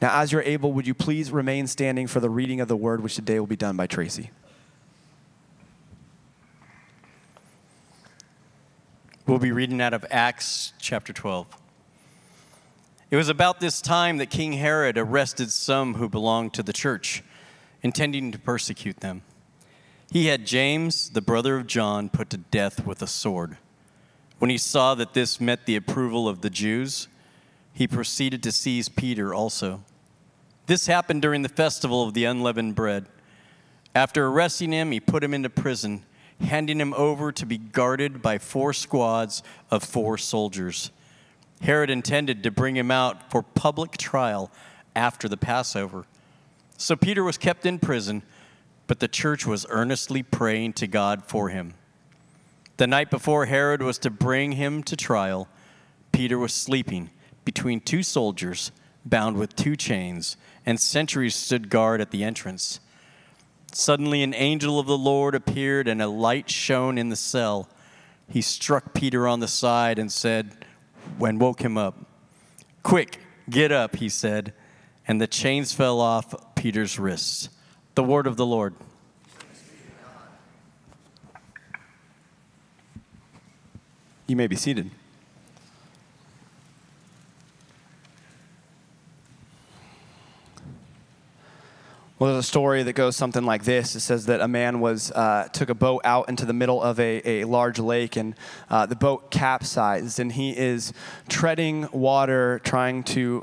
Now, as you're able, would you please remain standing for the reading of the word, which today will be done by Tracy. We'll be reading out of Acts chapter 12. It was about this time that King Herod arrested some who belonged to the church, intending to persecute them. He had James, the brother of John, put to death with a sword. When he saw that this met the approval of the Jews, he proceeded to seize Peter also. This happened during the festival of the unleavened bread. After arresting him, he put him into prison, handing him over to be guarded by 4 squads of 4 soldiers. Herod intended to bring him out for public trial after the Passover. So Peter was kept in prison, but the church was earnestly praying to God for him. The night before Herod was to bring him to trial, Peter was sleeping between 2 soldiers bound with 2 chains, and sentries stood guard at the entrance. Suddenly an angel of the Lord appeared, and a light shone in the cell. He struck Peter on the side and said, and woke him up. "Quick, get up," he said, and the chains fell off Peter's wrists. The word of the Lord. You may be seated. Well, there's a story that goes something like this. It says that a man took a boat out into the middle of a large lake, and the boat capsized, and he is treading water, trying to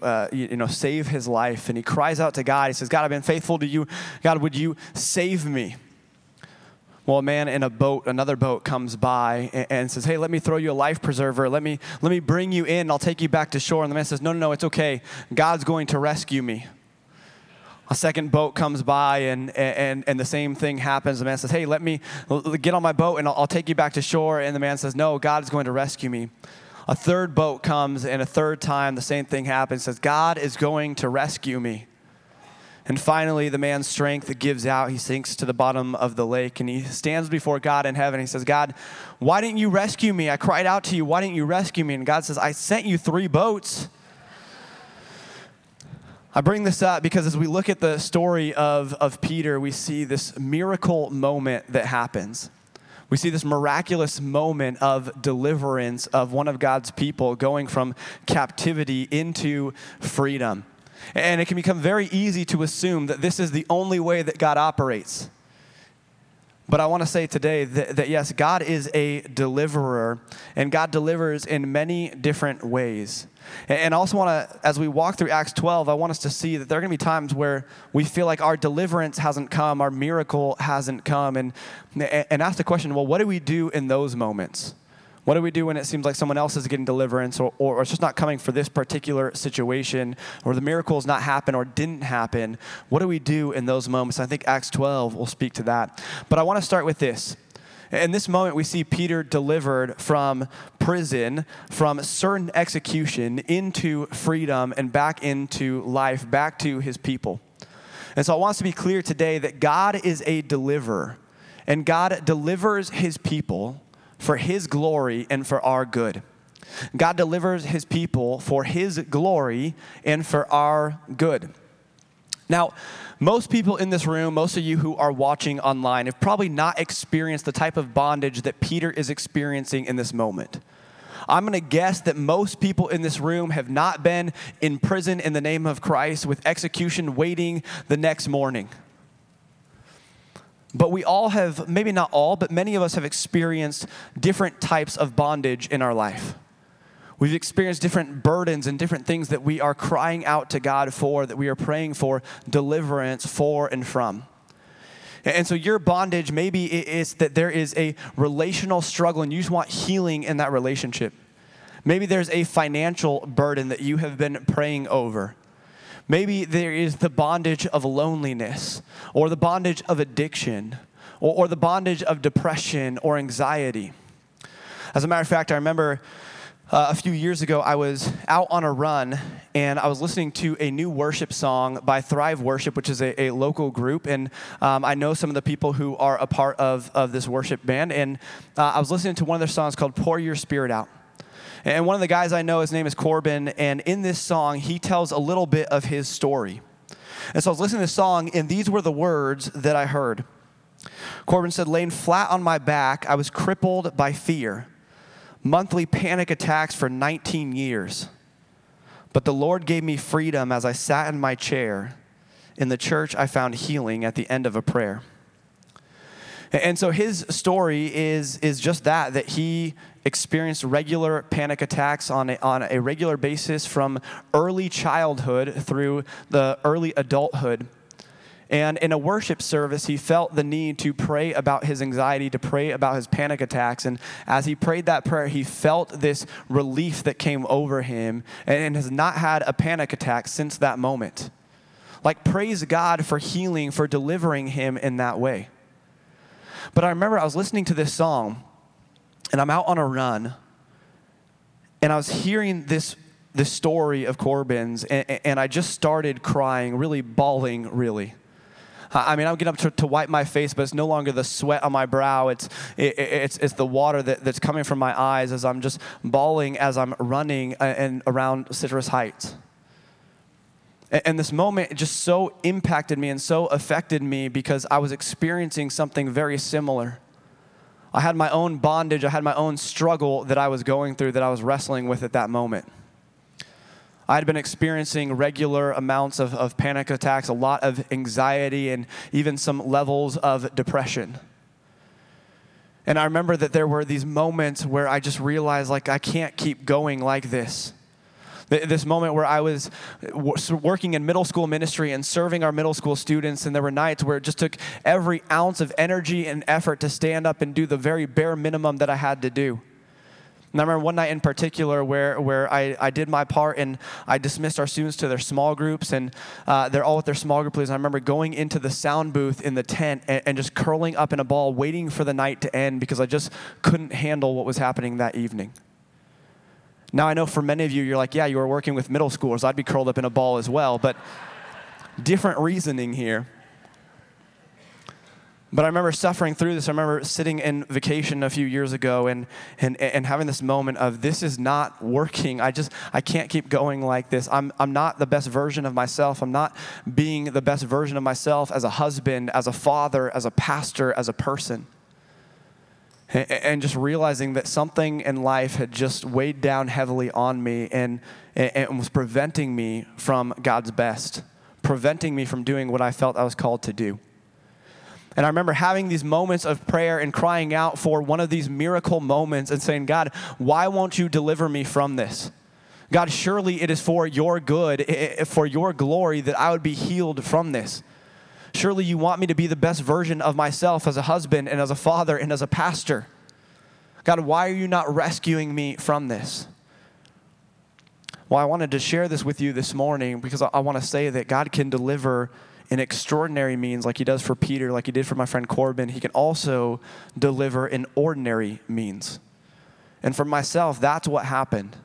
save his life. And he cries out to God. He says, "God, I've been faithful to you. God, would you save me?" Well, a man in a boat, another boat comes by and says, "Hey, let me throw you a life preserver. Let me bring you in. I'll take you back to shore." And the man says, No, it's okay. God's going to rescue me." A second boat comes by and the same thing happens. The man says, "Hey, let me get on my boat and I'll take you back to shore." And the man says, "No, God is going to rescue me." A third boat comes, and a third time the same thing happens. Says, "God is going to rescue me." And finally, the man's strength gives out. He sinks to the bottom of the lake, and he stands before God in heaven. He says, "God, why didn't you rescue me? I cried out to you. Why didn't you rescue me?" And God says, "I sent you 3 boats. I bring this up because as we look at the story of Peter, we see this miracle moment that happens. We see this miraculous moment of deliverance of one of God's people going from captivity into freedom. And it can become very easy to assume that this is the only way that God operates. But I want to say today that yes, God is a deliverer, and God delivers in many different ways. And I also want to, as we walk through Acts 12, I want us to see that there are going to be times where we feel like our deliverance hasn't come, our miracle hasn't come, and ask the question, well, what do we do in those moments? What do we do when it seems like someone else is getting deliverance or it's just not coming for this particular situation, or the miracle's not happened or didn't happen? What do we do in those moments? I think Acts 12 will speak to that. But I want to start with this. In this moment, we see Peter delivered from prison, from certain execution, into freedom and back into life, back to his people. And so I want us to be clear today that God is a deliverer, and God delivers his people for his glory and for our good. God delivers his people for his glory and for our good. Now, most people in this room, most of you who are watching online, have probably not experienced the type of bondage that Peter is experiencing in this moment. I'm going to guess that most people in this room have not been in prison in the name of Christ with execution waiting the next morning. But we all have, maybe not all, but many of us have experienced different types of bondage in our life. We've experienced different burdens and different things that we are crying out to God for, that we are praying for deliverance for and from. And so your bondage, maybe it's that there is a relational struggle and you just want healing in that relationship. Maybe there's a financial burden that you have been praying over. Maybe there is the bondage of loneliness, or the bondage of addiction, or the bondage of depression or anxiety. As a matter of fact, I remember a few years ago, I was out on a run, and I was listening to a new worship song by Thrive Worship, which is a local group, and I know some of the people who are a part of this worship band, and I was listening to one of their songs called "Pour Your Spirit Out." And one of the guys I know, his name is Corbin, and in this song, he tells a little bit of his story. And so I was listening to this song, and these were the words that I heard. Corbin said, "Laying flat on my back, I was crippled by fear, monthly panic attacks for 19 years. But the Lord gave me freedom as I sat in my chair. In the church, I found healing at the end of a prayer." And so his story is just that he experienced regular panic attacks on a regular basis from early childhood through the early adulthood. And in a worship service, he felt the need to pray about his anxiety, to pray about his panic attacks. And as he prayed that prayer, he felt this relief that came over him and has not had a panic attack since that moment. Like, praise God for healing, for delivering him in that way. But I remember I was listening to this song, and I'm out on a run, and I was hearing this story of Corbin's, and I just started crying, really bawling, really. I mean, I'm getting up to wipe my face, but it's no longer the sweat on my brow. It's the water that's coming from my eyes as I'm just bawling as I'm running and around Citrus Heights. And this moment just so impacted me and so affected me because I was experiencing something very similar. I had my own bondage. I had my own struggle that I was going through, that I was wrestling with at that moment. I had been experiencing regular amounts of panic attacks, a lot of anxiety, and even some levels of depression. And I remember that there were these moments where I just realized, like, I can't keep going like this. This moment where I was working in middle school ministry and serving our middle school students, and there were nights where it just took every ounce of energy and effort to stand up and do the very bare minimum that I had to do. And I remember one night in particular where I did my part and I dismissed our students to their small groups, and they're all with their small group leaders. I remember going into the sound booth in the tent and just curling up in a ball waiting for the night to end because I just couldn't handle what was happening that evening. Now, I know for many of you, you're like, yeah, you were working with middle schoolers. I'd be curled up in a ball as well, but different reasoning here. But I remember suffering through this. I remember sitting in vacation a few years ago and having this moment of, this is not working. I can't keep going like this. I'm not the best version of myself. I'm not being the best version of myself as a husband, as a father, as a pastor, as a person. And just realizing that something in life had just weighed down heavily on me and was preventing me from God's best, preventing me from doing what I felt I was called to do. And I remember having these moments of prayer and crying out for one of these miracle moments and saying, God, why won't you deliver me from this? God, surely it is for your good, for your glory, that I would be healed from this. Surely you want me to be the best version of myself as a husband and as a father and as a pastor. God, why are you not rescuing me from this? Well, I wanted to share this with you this morning because I want to say that God can deliver in extraordinary means, like he does for Peter, like he did for my friend Corbin. He can also deliver in ordinary means. And for myself, that's what happened.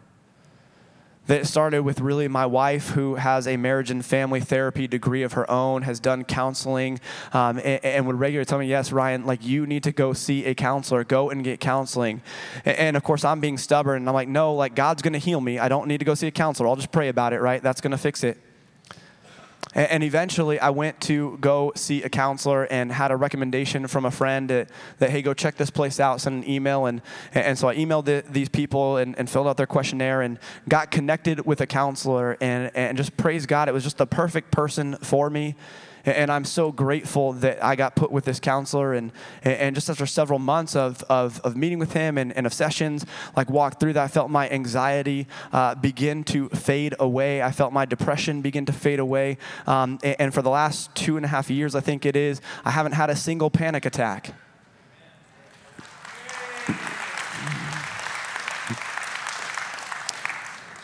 That it started with really my wife, who has a marriage and family therapy degree of her own, has done counseling, and would regularly tell me, yes, Ryan, like, you need to go see a counselor. Go and get counseling. And of course, I'm being stubborn. And I'm like, no, like, God's going to heal me. I don't need to go see a counselor. I'll just pray about it, right? That's going to fix it. And eventually, I went to go see a counselor and had a recommendation from a friend that, hey, go check this place out, send an email. And so I emailed these people and filled out their questionnaire and got connected with a counselor. And just praise God, it was just the perfect person for me. And I'm so grateful that I got put with this counselor. And just after several months of meeting with him and of sessions, like, walked through that, I felt my anxiety begin to fade away. I felt my depression begin to fade away. And for the last 2.5 years, I think it is, I haven't had a single panic attack.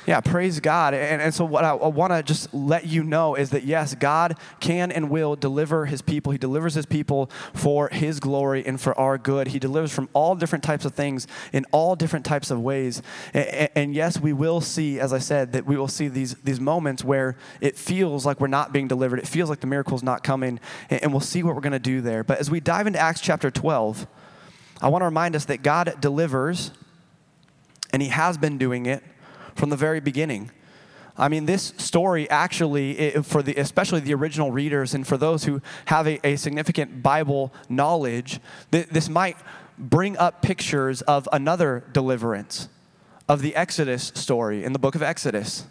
Yeah, praise God. And so what I want to just let you know is that, yes, God can and will deliver his people. He delivers his people for his glory and for our good. He delivers from all different types of things in all different types of ways. And yes, we will see, as I said, that we will see these moments where it feels like we're not being delivered. It feels like the miracle's not coming, and we'll see what we're going to do there. But as we dive into Acts chapter 12, I want to remind us that God delivers and he has been doing it from the very beginning. I mean, this story actually, especially the original readers and for those who have a significant Bible knowledge, this might bring up pictures of another deliverance, of the Exodus story in the book of Exodus.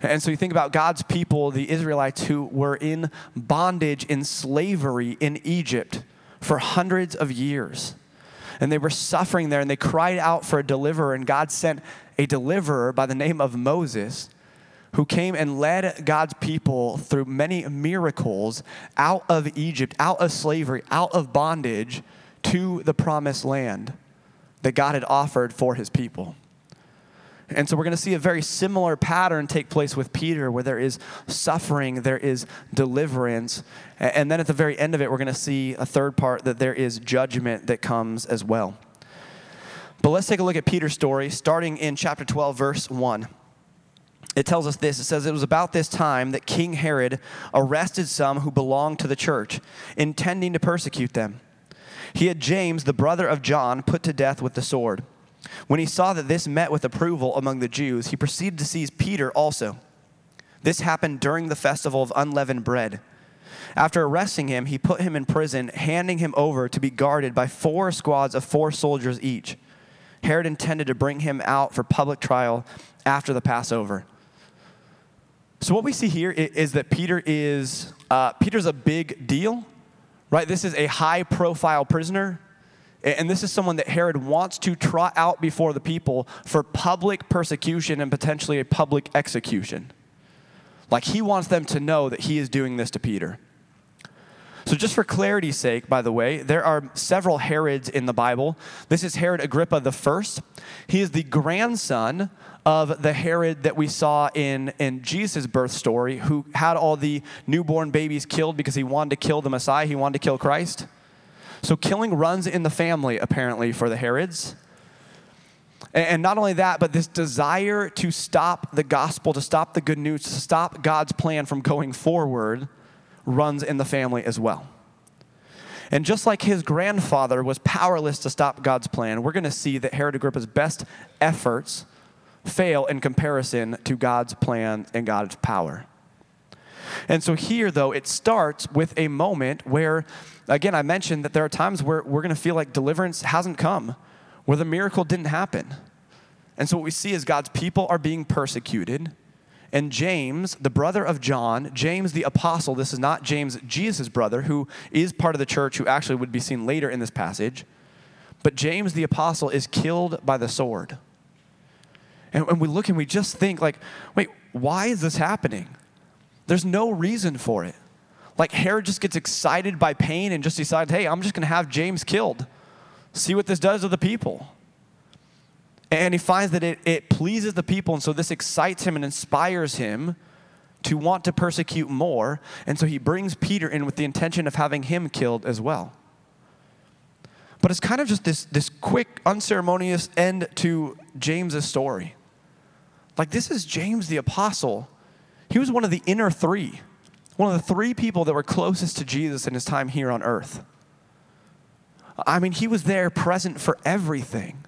And so you think about God's people, the Israelites, who were in bondage, in slavery in Egypt for hundreds of years. And they were suffering there, and they cried out for a deliverer, and God sent a deliverer by the name of Moses, who came and led God's people through many miracles out of Egypt, out of slavery, out of bondage to the promised land that God had offered for his people. And so we're going to see a very similar pattern take place with Peter, where there is suffering, there is deliverance. And then at the very end of it, we're going to see a third part, that there is judgment that comes as well. But let's take a look at Peter's story, starting in chapter 12, verse 1. It tells us this. It says, "It was about this time that King Herod arrested some who belonged to the church, intending to persecute them. He had James, the brother of John, put to death with the sword. When he saw that this met with approval among the Jews, he proceeded to seize Peter also. This happened during the festival of unleavened bread. After arresting him, he put him in prison, handing him over to be guarded by 4 squads of 4 soldiers each. Herod intended to bring him out for public trial after the Passover." So what we see here is that Peter's a big deal, right? This is a high-profile prisoner. And this is someone that Herod wants to trot out before the people for public persecution and potentially a public execution. Like, he wants them to know that he is doing this to Peter. So just for clarity's sake, by the way, there are several Herods in the Bible. This is Herod Agrippa I. He is the grandson of the Herod that we saw in Jesus' birth story, who had all the newborn babies killed because he wanted to kill the Messiah. He wanted to kill Christ. So killing runs in the family, apparently, for the Herods. And not only that, but this desire to stop the gospel, to stop the good news, to stop God's plan from going forward runs in the family as well. And just like his grandfather was powerless to stop God's plan, we're going to see that Herod Agrippa's best efforts fail in comparison to God's plan and God's power. And so here, though, it starts with a moment where, again, I mentioned that there are times where we're going to feel like deliverance hasn't come, where the miracle didn't happen. And so what we see is God's people are being persecuted, and James, the brother of John, James the apostle — this is not James, Jesus' brother, who is part of the church, who actually would be seen later in this passage, but James the apostle is killed by the sword. And we look and we just think, like, wait, why is this happening? There's no reason for it. Like, Herod just gets excited by pain and just decides, hey, I'm just going to have James killed. See what this does to the people. And he finds that it pleases the people, and so this excites him and inspires him to want to persecute more. And so he brings Peter in with the intention of having him killed as well. But it's kind of just this quick, unceremonious end to James's story. Like, this is James the apostle. He was one of the inner three, one of the 3 people that were closest to Jesus in his time here on earth. I mean, he was there present for everything.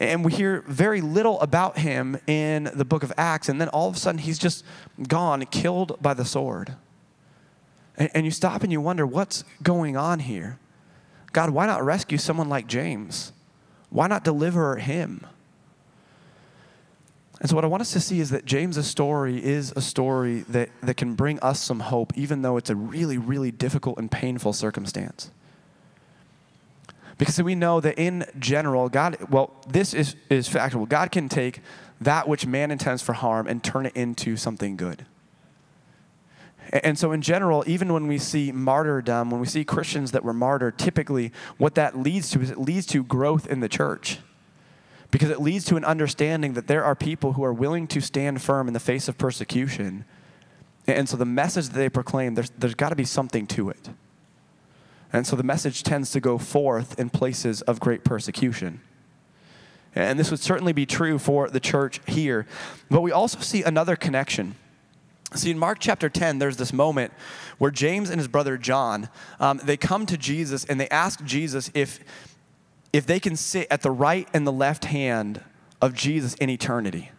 And we hear very little about him in the book of Acts, and then all of a sudden he's just gone, killed by the sword. And you stop and you wonder, what's going on here? God, why not rescue someone like James? Why not deliver him? And so what I want us to see is that James' story is a story that can bring us some hope, even though it's a really, really difficult and painful circumstance. Because we know that in general, this is factual. God can take that which man intends for harm and turn it into something good. And so in general, even when we see martyrdom, when we see Christians that were martyred, typically what that leads to is it leads to growth in the church. Because it leads to an understanding that there are people who are willing to stand firm in the face of persecution. And so the message that they proclaim, there's got to be something to it. And so the message tends to go forth in places of great persecution. And this would certainly be true for the church here. But we also see another connection. See, in Mark chapter 10, there's this moment where James and his brother John, they come to Jesus and they ask Jesus if if they can sit at the right and the left hand of Jesus in eternity.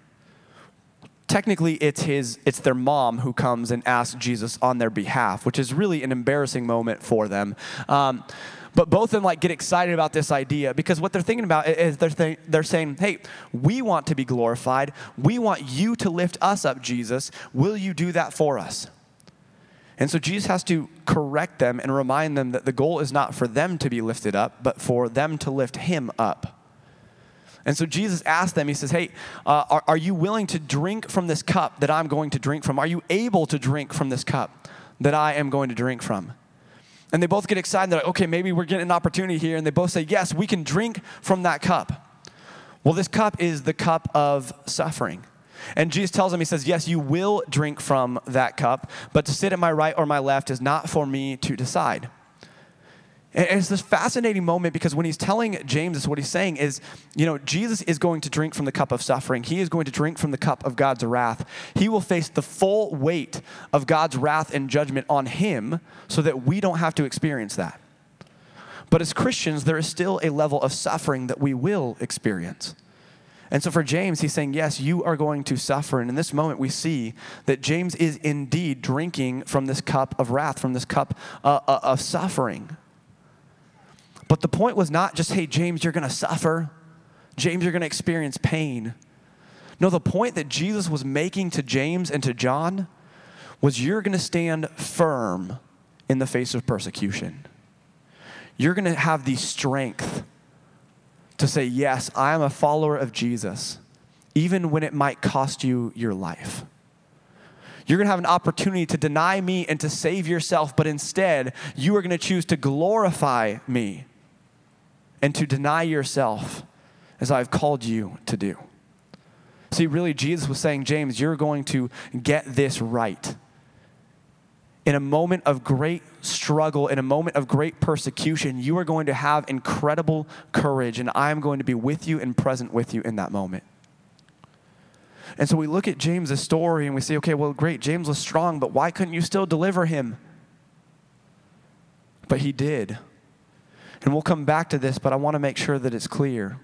Technically, it's their mom who comes and asks Jesus on their behalf, which is really an embarrassing moment for them. But both of them like get excited about this idea because what they're thinking about is they're saying, hey, we want to be glorified. We want you to lift us up, Jesus. Will you do that for us? And so Jesus has to correct them and remind them that the goal is not for them to be lifted up, but for them to lift him up. And so Jesus asked them, he says, hey, are you willing to drink from this cup that I'm going to drink from? Are you able to drink from this cup that I am going to drink from? And they both get excited. They're like, okay, maybe we're getting an opportunity here. And they both say, yes, we can drink from that cup. Well, this cup is the cup of suffering. And Jesus tells them, he says, yes, you will drink from that cup, but to sit at my right or my left is not for me to decide. And it's this fascinating moment because when he's telling James this, what he's saying is, you know, Jesus is going to drink from the cup of suffering. He is going to drink from the cup of God's wrath. He will face the full weight of God's wrath and judgment on him so that we don't have to experience that. But as Christians, there is still a level of suffering that we will experience. And so for James, he's saying, yes, you are going to suffer. And in this moment, we see that James is indeed drinking from this cup of wrath, from this cup of suffering. But the point was not just, hey, James, you're going to suffer. James, you're going to experience pain. No, the point that Jesus was making to James and to John was you're going to stand firm in the face of persecution. You're going to have the strength to say, yes, I am a follower of Jesus, even when it might cost you your life. You're going to have an opportunity to deny me and to save yourself, but instead, you are going to choose to glorify me and to deny yourself as I've called you to do. See, really, Jesus was saying, James, you're going to get this right. In a moment of great struggle, in a moment of great persecution, you are going to have incredible courage, and I am going to be with you and present with you in that moment. And so we look at James' story and we say, okay, well, great, James was strong, but why couldn't you still deliver him? But he did. And we'll come back to this, but I want to make sure that it's clear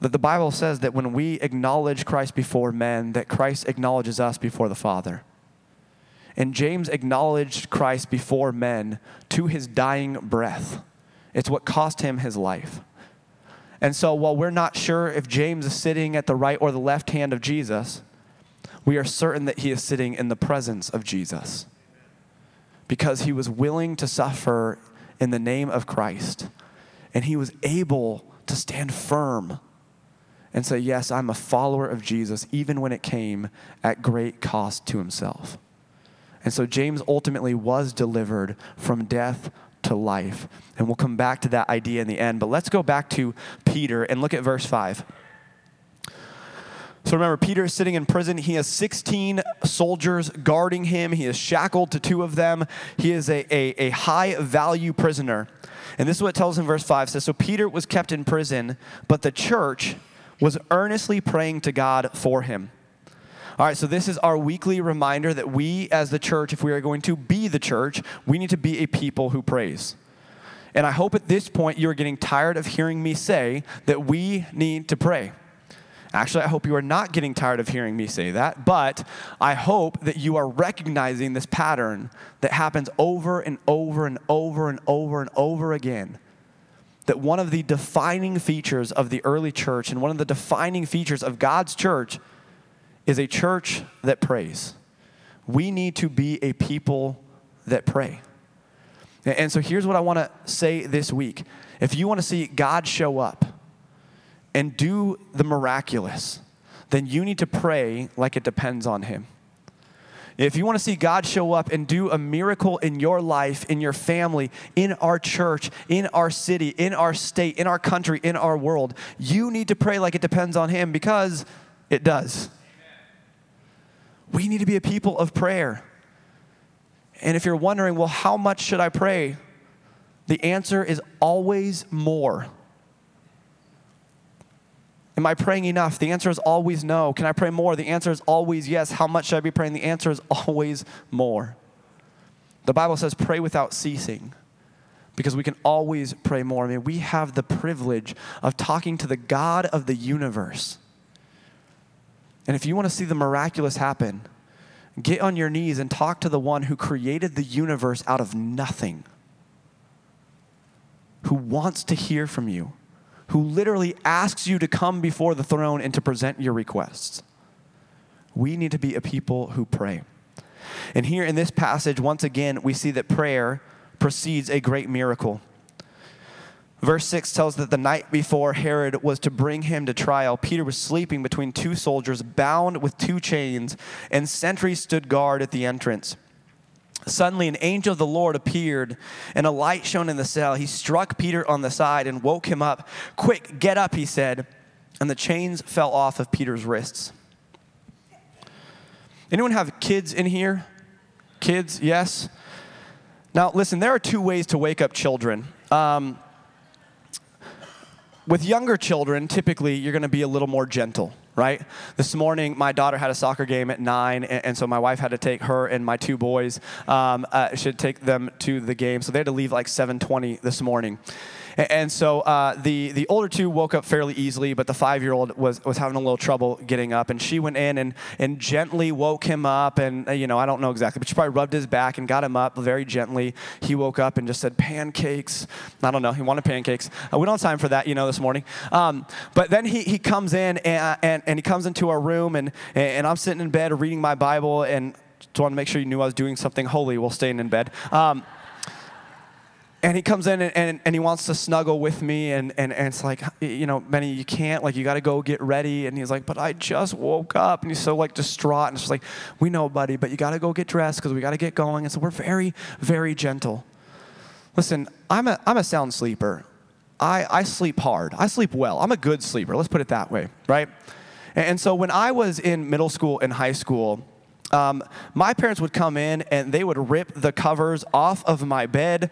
that the Bible says that when we acknowledge Christ before men, that Christ acknowledges us before the Father. And James acknowledged Christ before men to his dying breath. It's what cost him his life. And so while we're not sure if James is sitting at the right or the left hand of Jesus, we are certain that he is sitting in the presence of Jesus because he was willing to suffer in the name of Christ. And he was able to stand firm and say, yes, I'm a follower of Jesus, even when it came at great cost to himself. And so James ultimately was delivered from death to life. And we'll come back to that idea in the end. But let's go back to Peter and look at verse 5. So remember, Peter is sitting in prison. He has 16 soldiers guarding him. He is shackled to two of them. He is a high-value prisoner. And this is what it tells in verse 5. It says, so Peter was kept in prison, but the church was earnestly praying to God for him. All right, so this is our weekly reminder that we as the church, if we are going to be the church, we need to be a people who praise. And I hope at this point you are getting tired of hearing me say that we need to pray. Actually, I hope you are not getting tired of hearing me say that, but I hope that you are recognizing this pattern that happens over and over and over and over and over again. That one of the defining features of the early church and one of the defining features of God's church is a church that prays. We need to be a people that pray. And so here's what I want to say this week. If you want to see God show up and do the miraculous, then you need to pray like it depends on him. If you want to see God show up and do a miracle in your life, in your family, in our church, in our city, in our state, in our country, in our world, you need to pray like it depends on him because it does. We need to be a people of prayer. And if you're wondering, well, how much should I pray? The answer is always more. Am I praying enough? The answer is always no. Can I pray more? The answer is always yes. How much should I be praying? The answer is always more. The Bible says pray without ceasing. because we can always pray more. I mean, we have the privilege of talking to the God of the universe. And if you want to see the miraculous happen, get on your knees and talk to the one who created the universe out of nothing, who wants to hear from you, who literally asks you to come before the throne and to present your requests. We need to be a people who pray. And here in this passage, once again, we see that prayer precedes a great miracle. Verse 6 tells that the night before Herod was to bring him to trial, Peter was sleeping between two soldiers, bound with two chains, and sentries stood guard at the entrance. Suddenly, an angel of the Lord appeared, and a light shone in the cell. He struck Peter on the side and woke him up. "Quick, get up," he said, and the chains fell off of Peter's wrists. Anyone have kids in here? Kids, yes? Now, listen, there are two ways to wake up children. With younger children, typically, you're going to be a little more gentle, right? This morning, my daughter had a soccer game at 9, and so my wife had to take her and my two boys. Should take them to the game, so they had to leave like 7:20 this morning. And so the older two woke up fairly easily, but the 5-year-old was having a little trouble getting up. And she went in and gently woke him up. And, you know, I don't know exactly, but she probably rubbed his back and got him up very gently. He woke up and just said, "Pancakes." I don't know. He wanted pancakes. We don't have time for that, you know, this morning. But then he comes in and he comes into our room. And I'm sitting in bed reading my Bible. And just wanted to make sure you knew I was doing something holy while staying in bed. And he comes in and he wants to snuggle with me. And it's like, you know, Benny, you can't. Like, you got to go get ready. And he's like, "But I just woke up." And he's so, like, distraught. And it's just like, "We know, buddy, but you got to go get dressed because we got to get going." And so we're very, very gentle. Listen, I'm a sound sleeper. I sleep hard. I sleep well. I'm a good sleeper. Let's put it that way, right? And so when I was in middle school and high school, my parents would come in and they would rip the covers off of my bed.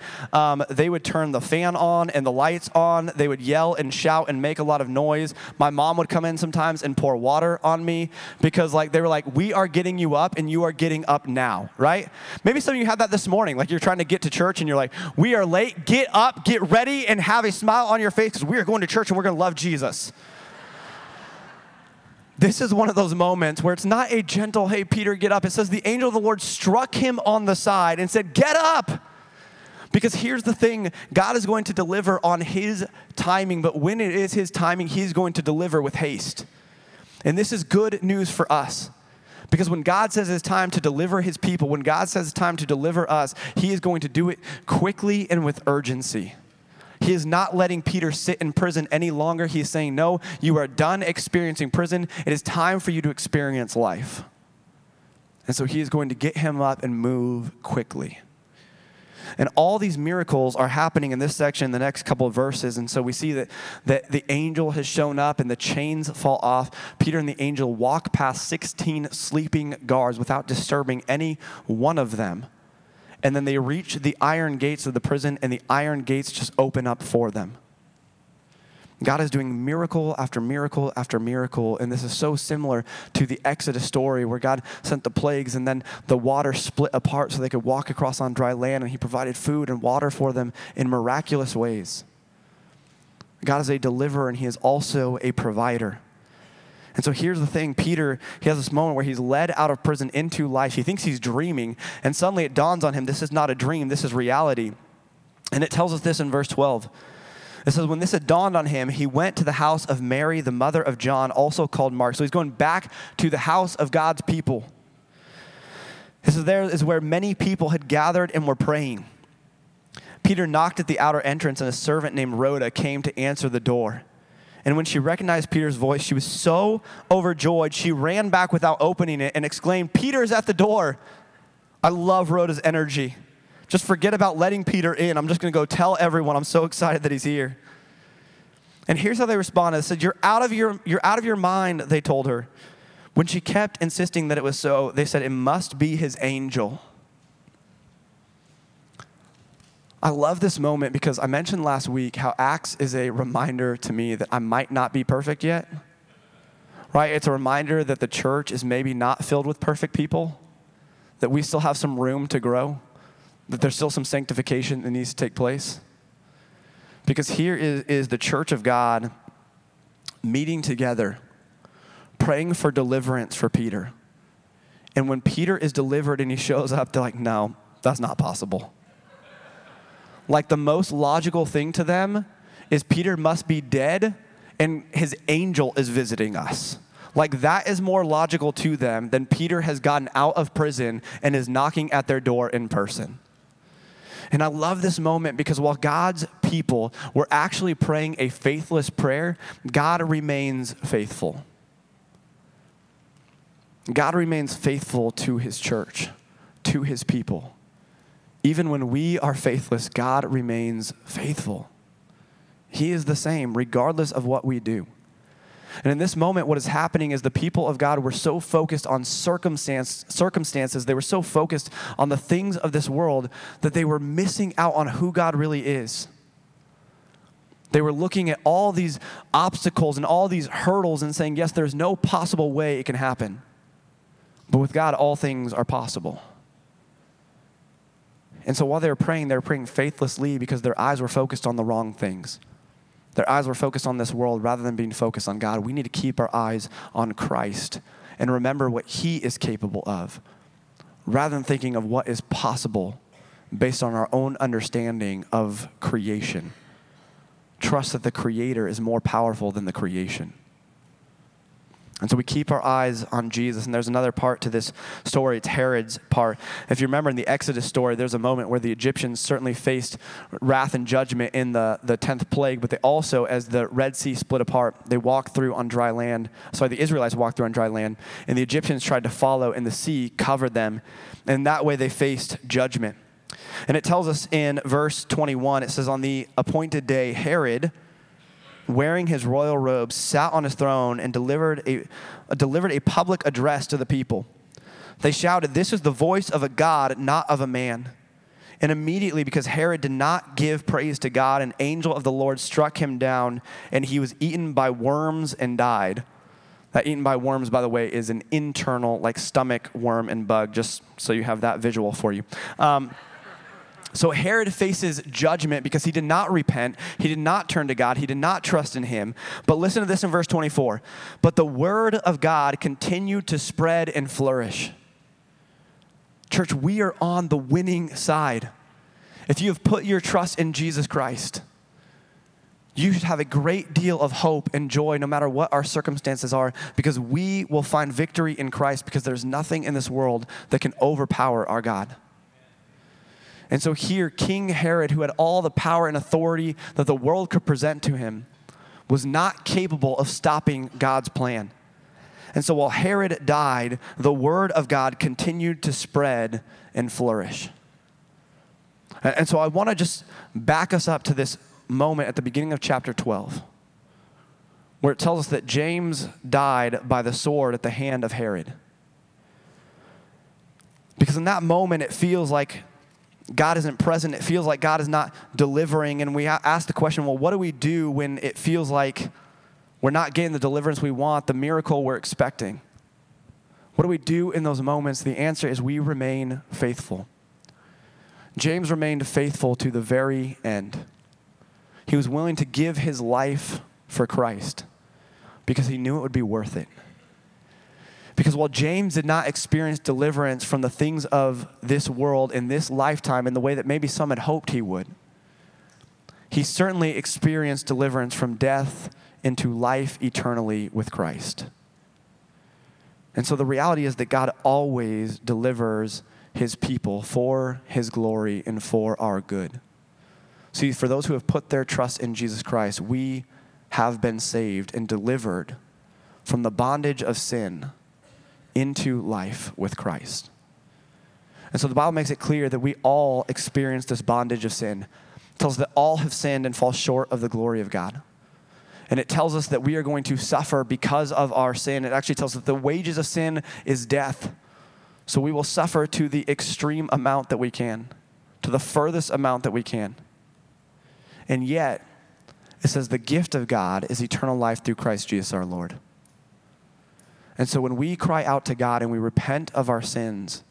They would turn the fan on and the lights on. They would yell and shout and make a lot of noise. My mom would come in sometimes and pour water on me because, like, they were like, "We are getting you up and you are getting up now," right? Maybe some of you had that this morning. Like, you're trying to get to church and you're like, "We are late. Get up, get ready, and have a smile on your face because we are going to church and we're going to love Jesus." This is one of those moments where it's not a gentle, "Hey, Peter, get up." It says the angel of the Lord struck him on the side and said, "Get up." Because here's the thing, God is going to deliver on his timing, but when it is his timing, he's going to deliver with haste. And this is good news for us. Because when God says it's time to deliver his people, when God says it's time to deliver us, he is going to do it quickly and with urgency. He is not letting Peter sit in prison any longer. He is saying, "No, you are done experiencing prison. It is time for you to experience life." And so he is going to get him up and move quickly. And all these miracles are happening in this section, the next couple of verses. And so we see that the angel has shown up and the chains fall off. Peter and the angel walk past 16 sleeping guards without disturbing any one of them. And then they reach the iron gates of the prison, and the iron gates just open up for them. God is doing miracle after miracle after miracle, and this is so similar to the Exodus story where God sent the plagues, and then the water split apart so they could walk across on dry land, and he provided food and water for them in miraculous ways. God is a deliverer, and he is also a provider. And so here's the thing. Peter, he has this moment where he's led out of prison into life. He thinks he's dreaming, and suddenly it dawns on him, this is not a dream, this is reality. And it tells us this in verse 12. It says, when this had dawned on him, he went to the house of Mary, the mother of John, also called Mark. So he's going back to the house of God's people. This is there is where many people had gathered and were praying. Peter knocked at the outer entrance, and a servant named Rhoda came to answer the door. And when she recognized Peter's voice, she was so overjoyed, she ran back without opening it and exclaimed, "Peter's at the door." I love Rhoda's energy. Just forget about letting Peter in. I'm just going to go tell everyone. I'm so excited that he's here. And here's how they responded. They said, you're out of your mind, they told her. When she kept insisting that it was so, they said, "It must be his angel." I love this moment because I mentioned last week how Acts is a reminder to me that I might not be perfect yet, right? It's a reminder that the church is maybe not filled with perfect people, that we still have some room to grow, that there's still some sanctification that needs to take place. Because here is the church of God meeting together, praying for deliverance for Peter. And when Peter is delivered and he shows up, they're like, no, that's not possible. Like the most logical thing to them is Peter must be dead and his angel is visiting us. Like that is more logical to them than Peter has gotten out of prison and is knocking at their door in person. And I love this moment because while God's people were actually praying a faithless prayer, God remains faithful. God remains faithful to his church, to his people. Even when we are faithless, God remains faithful. He is the same regardless of what we do. And in this moment, what is happening is the people of God were so focused on circumstances, they were so focused on the things of this world that they were missing out on who God really is. They were looking at all these obstacles and all these hurdles and saying, yes, there's no possible way it can happen. But with God, all things are possible. And so while they were praying faithlessly because their eyes were focused on the wrong things. Their eyes were focused on this world rather than being focused on God. We need to keep our eyes on Christ and remember what he is capable of rather than thinking of what is possible based on our own understanding of creation. Trust that the Creator is more powerful than the creation. And so we keep our eyes on Jesus. And there's another part to this story. It's Herod's part. If you remember in the Exodus story, there's a moment where the Egyptians certainly faced wrath and judgment in the 10th plague. But they also, as the Red Sea split apart, they walked through on dry land. Sorry, the Israelites walked through on dry land. And the Egyptians tried to follow, and the sea covered them. And that way they faced judgment. And it tells us in verse 21, it says, on the appointed day, Herod, wearing his royal robes, sat on his throne and delivered a public address to the people. They shouted, "This is the voice of a God, not of a man." And immediately, because Herod did not give praise to God, an angel of the Lord struck him down, and he was eaten by worms and died. That eaten by worms, by the way, is an internal, like stomach worm and bug, just so you have that visual for you. So Herod faces judgment because he did not repent. He did not turn to God. He did not trust in him. But listen to this in verse 24. But the word of God continued to spread and flourish. Church, we are on the winning side. If you have put your trust in Jesus Christ, you should have a great deal of hope and joy no matter what our circumstances are, because we will find victory in Christ, because there's nothing in this world that can overpower our God. And so here, King Herod, who had all the power and authority that the world could present to him, was not capable of stopping God's plan. And so while Herod died, the word of God continued to spread and flourish. And so I want to just back us up to this moment at the beginning of chapter 12, where it tells us that James died by the sword at the hand of Herod. Because in that moment, it feels like God isn't present. It feels like God is not delivering. And we ask the question, well, what do we do when it feels like we're not getting the deliverance we want, the miracle we're expecting? What do we do in those moments? The answer is we remain faithful. James remained faithful to the very end. He was willing to give his life for Christ because he knew it would be worth it. Because while James did not experience deliverance from the things of this world in this lifetime in the way that maybe some had hoped he would, he certainly experienced deliverance from death into life eternally with Christ. And so the reality is that God always delivers his people for his glory and for our good. See, for those who have put their trust in Jesus Christ, we have been saved and delivered from the bondage of sin into life with Christ. And so the Bible makes it clear that we all experience this bondage of sin. It tells us that all have sinned and fall short of the glory of God. And it tells us that we are going to suffer because of our sin. It actually tells us that the wages of sin is death. So we will suffer to the extreme amount that we can, to the furthest amount that we can. And yet, it says the gift of God is eternal life through Christ Jesus our Lord. And so when we cry out to God and we repent of our sins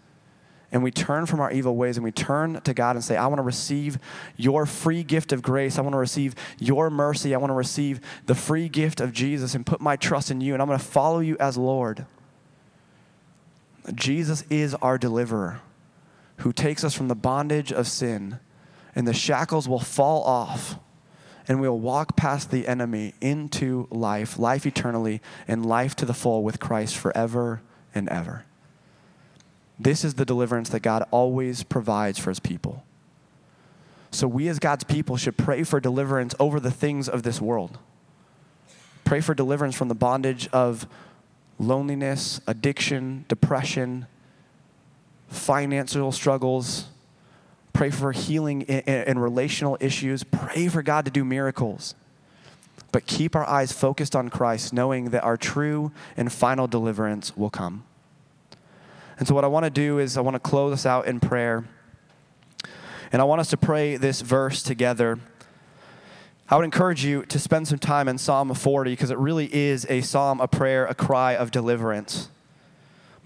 and we turn from our evil ways and we turn to God and say, I want to receive your free gift of grace. I want to receive your mercy. I want to receive the free gift of Jesus and put my trust in you, and I'm going to follow you as Lord. Jesus is our deliverer who takes us from the bondage of sin, and the shackles will fall off, and we'll walk past the enemy into life, life eternally, and life to the full with Christ forever and ever. This is the deliverance that God always provides for his people. So we as God's people should pray for deliverance over the things of this world. Pray for deliverance from the bondage of loneliness, addiction, depression, financial struggles. Pray for healing and relational issues. Pray for God to do miracles. But keep our eyes focused on Christ, knowing that our true and final deliverance will come. And so what I want to do is I want to close us out in prayer. And I want us to pray this verse together. I would encourage you to spend some time in Psalm 40, because it really is a psalm, a prayer, a cry of deliverance.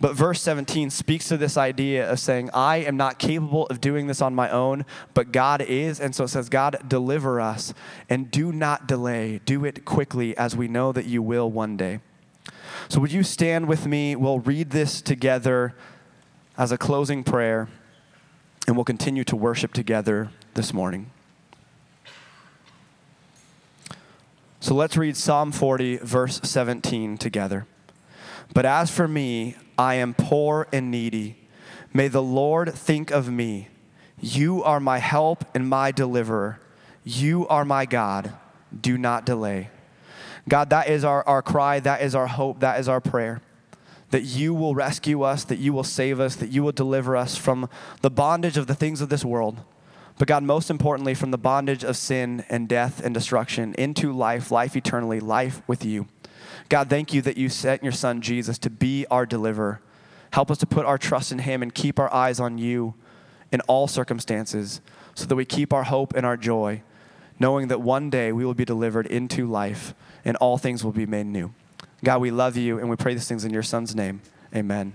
But verse 17 speaks to this idea of saying, I am not capable of doing this on my own, but God is. And so it says, God, deliver us and do not delay. Do it quickly, as we know that you will one day. So would you stand with me? We'll read this together as a closing prayer, and we'll continue to worship together this morning. So let's read Psalm 40, verse 17 together. But as for me, I am poor and needy. May the Lord think of me. You are my help and my deliverer. You are my God. Do not delay. God, that is our cry. That is our hope. That is our prayer. That you will rescue us, that you will save us, that you will deliver us from the bondage of the things of this world. But God, most importantly, from the bondage of sin and death and destruction into life, life eternally, life with you. God, thank you that you sent your son, Jesus, to be our deliverer. Help us to put our trust in him and keep our eyes on you in all circumstances, so that we keep our hope and our joy, knowing that one day we will be delivered into life and all things will be made new. God, we love you, and we pray these things in your son's name. Amen.